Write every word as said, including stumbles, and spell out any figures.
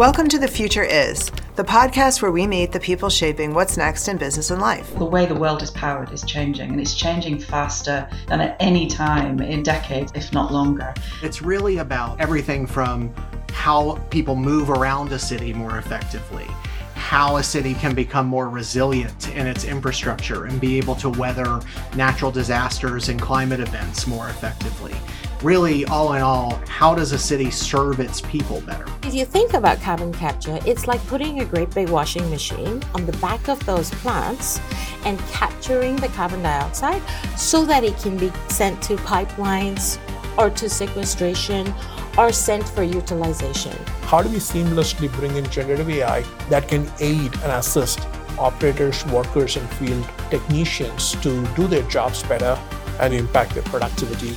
Welcome to The Future Is, the podcast where we meet the people shaping what's next in business and life. The way the world is powered is changing, and it's changing faster than at any time in decades, if not longer. It's really about everything from how people move around a city more effectively, how a city can become more resilient in its infrastructure and be able to weather natural disasters and climate events more effectively. Really, all in all, how does a city serve its people better? If you think about carbon capture, it's like putting a great big washing machine on the back of those plants and capturing the carbon dioxide so that it can be sent to pipelines or to sequestration or sent for utilization. How do we seamlessly bring in generative A I that can aid and assist operators, workers, and field technicians to do their jobs better and impact their productivity?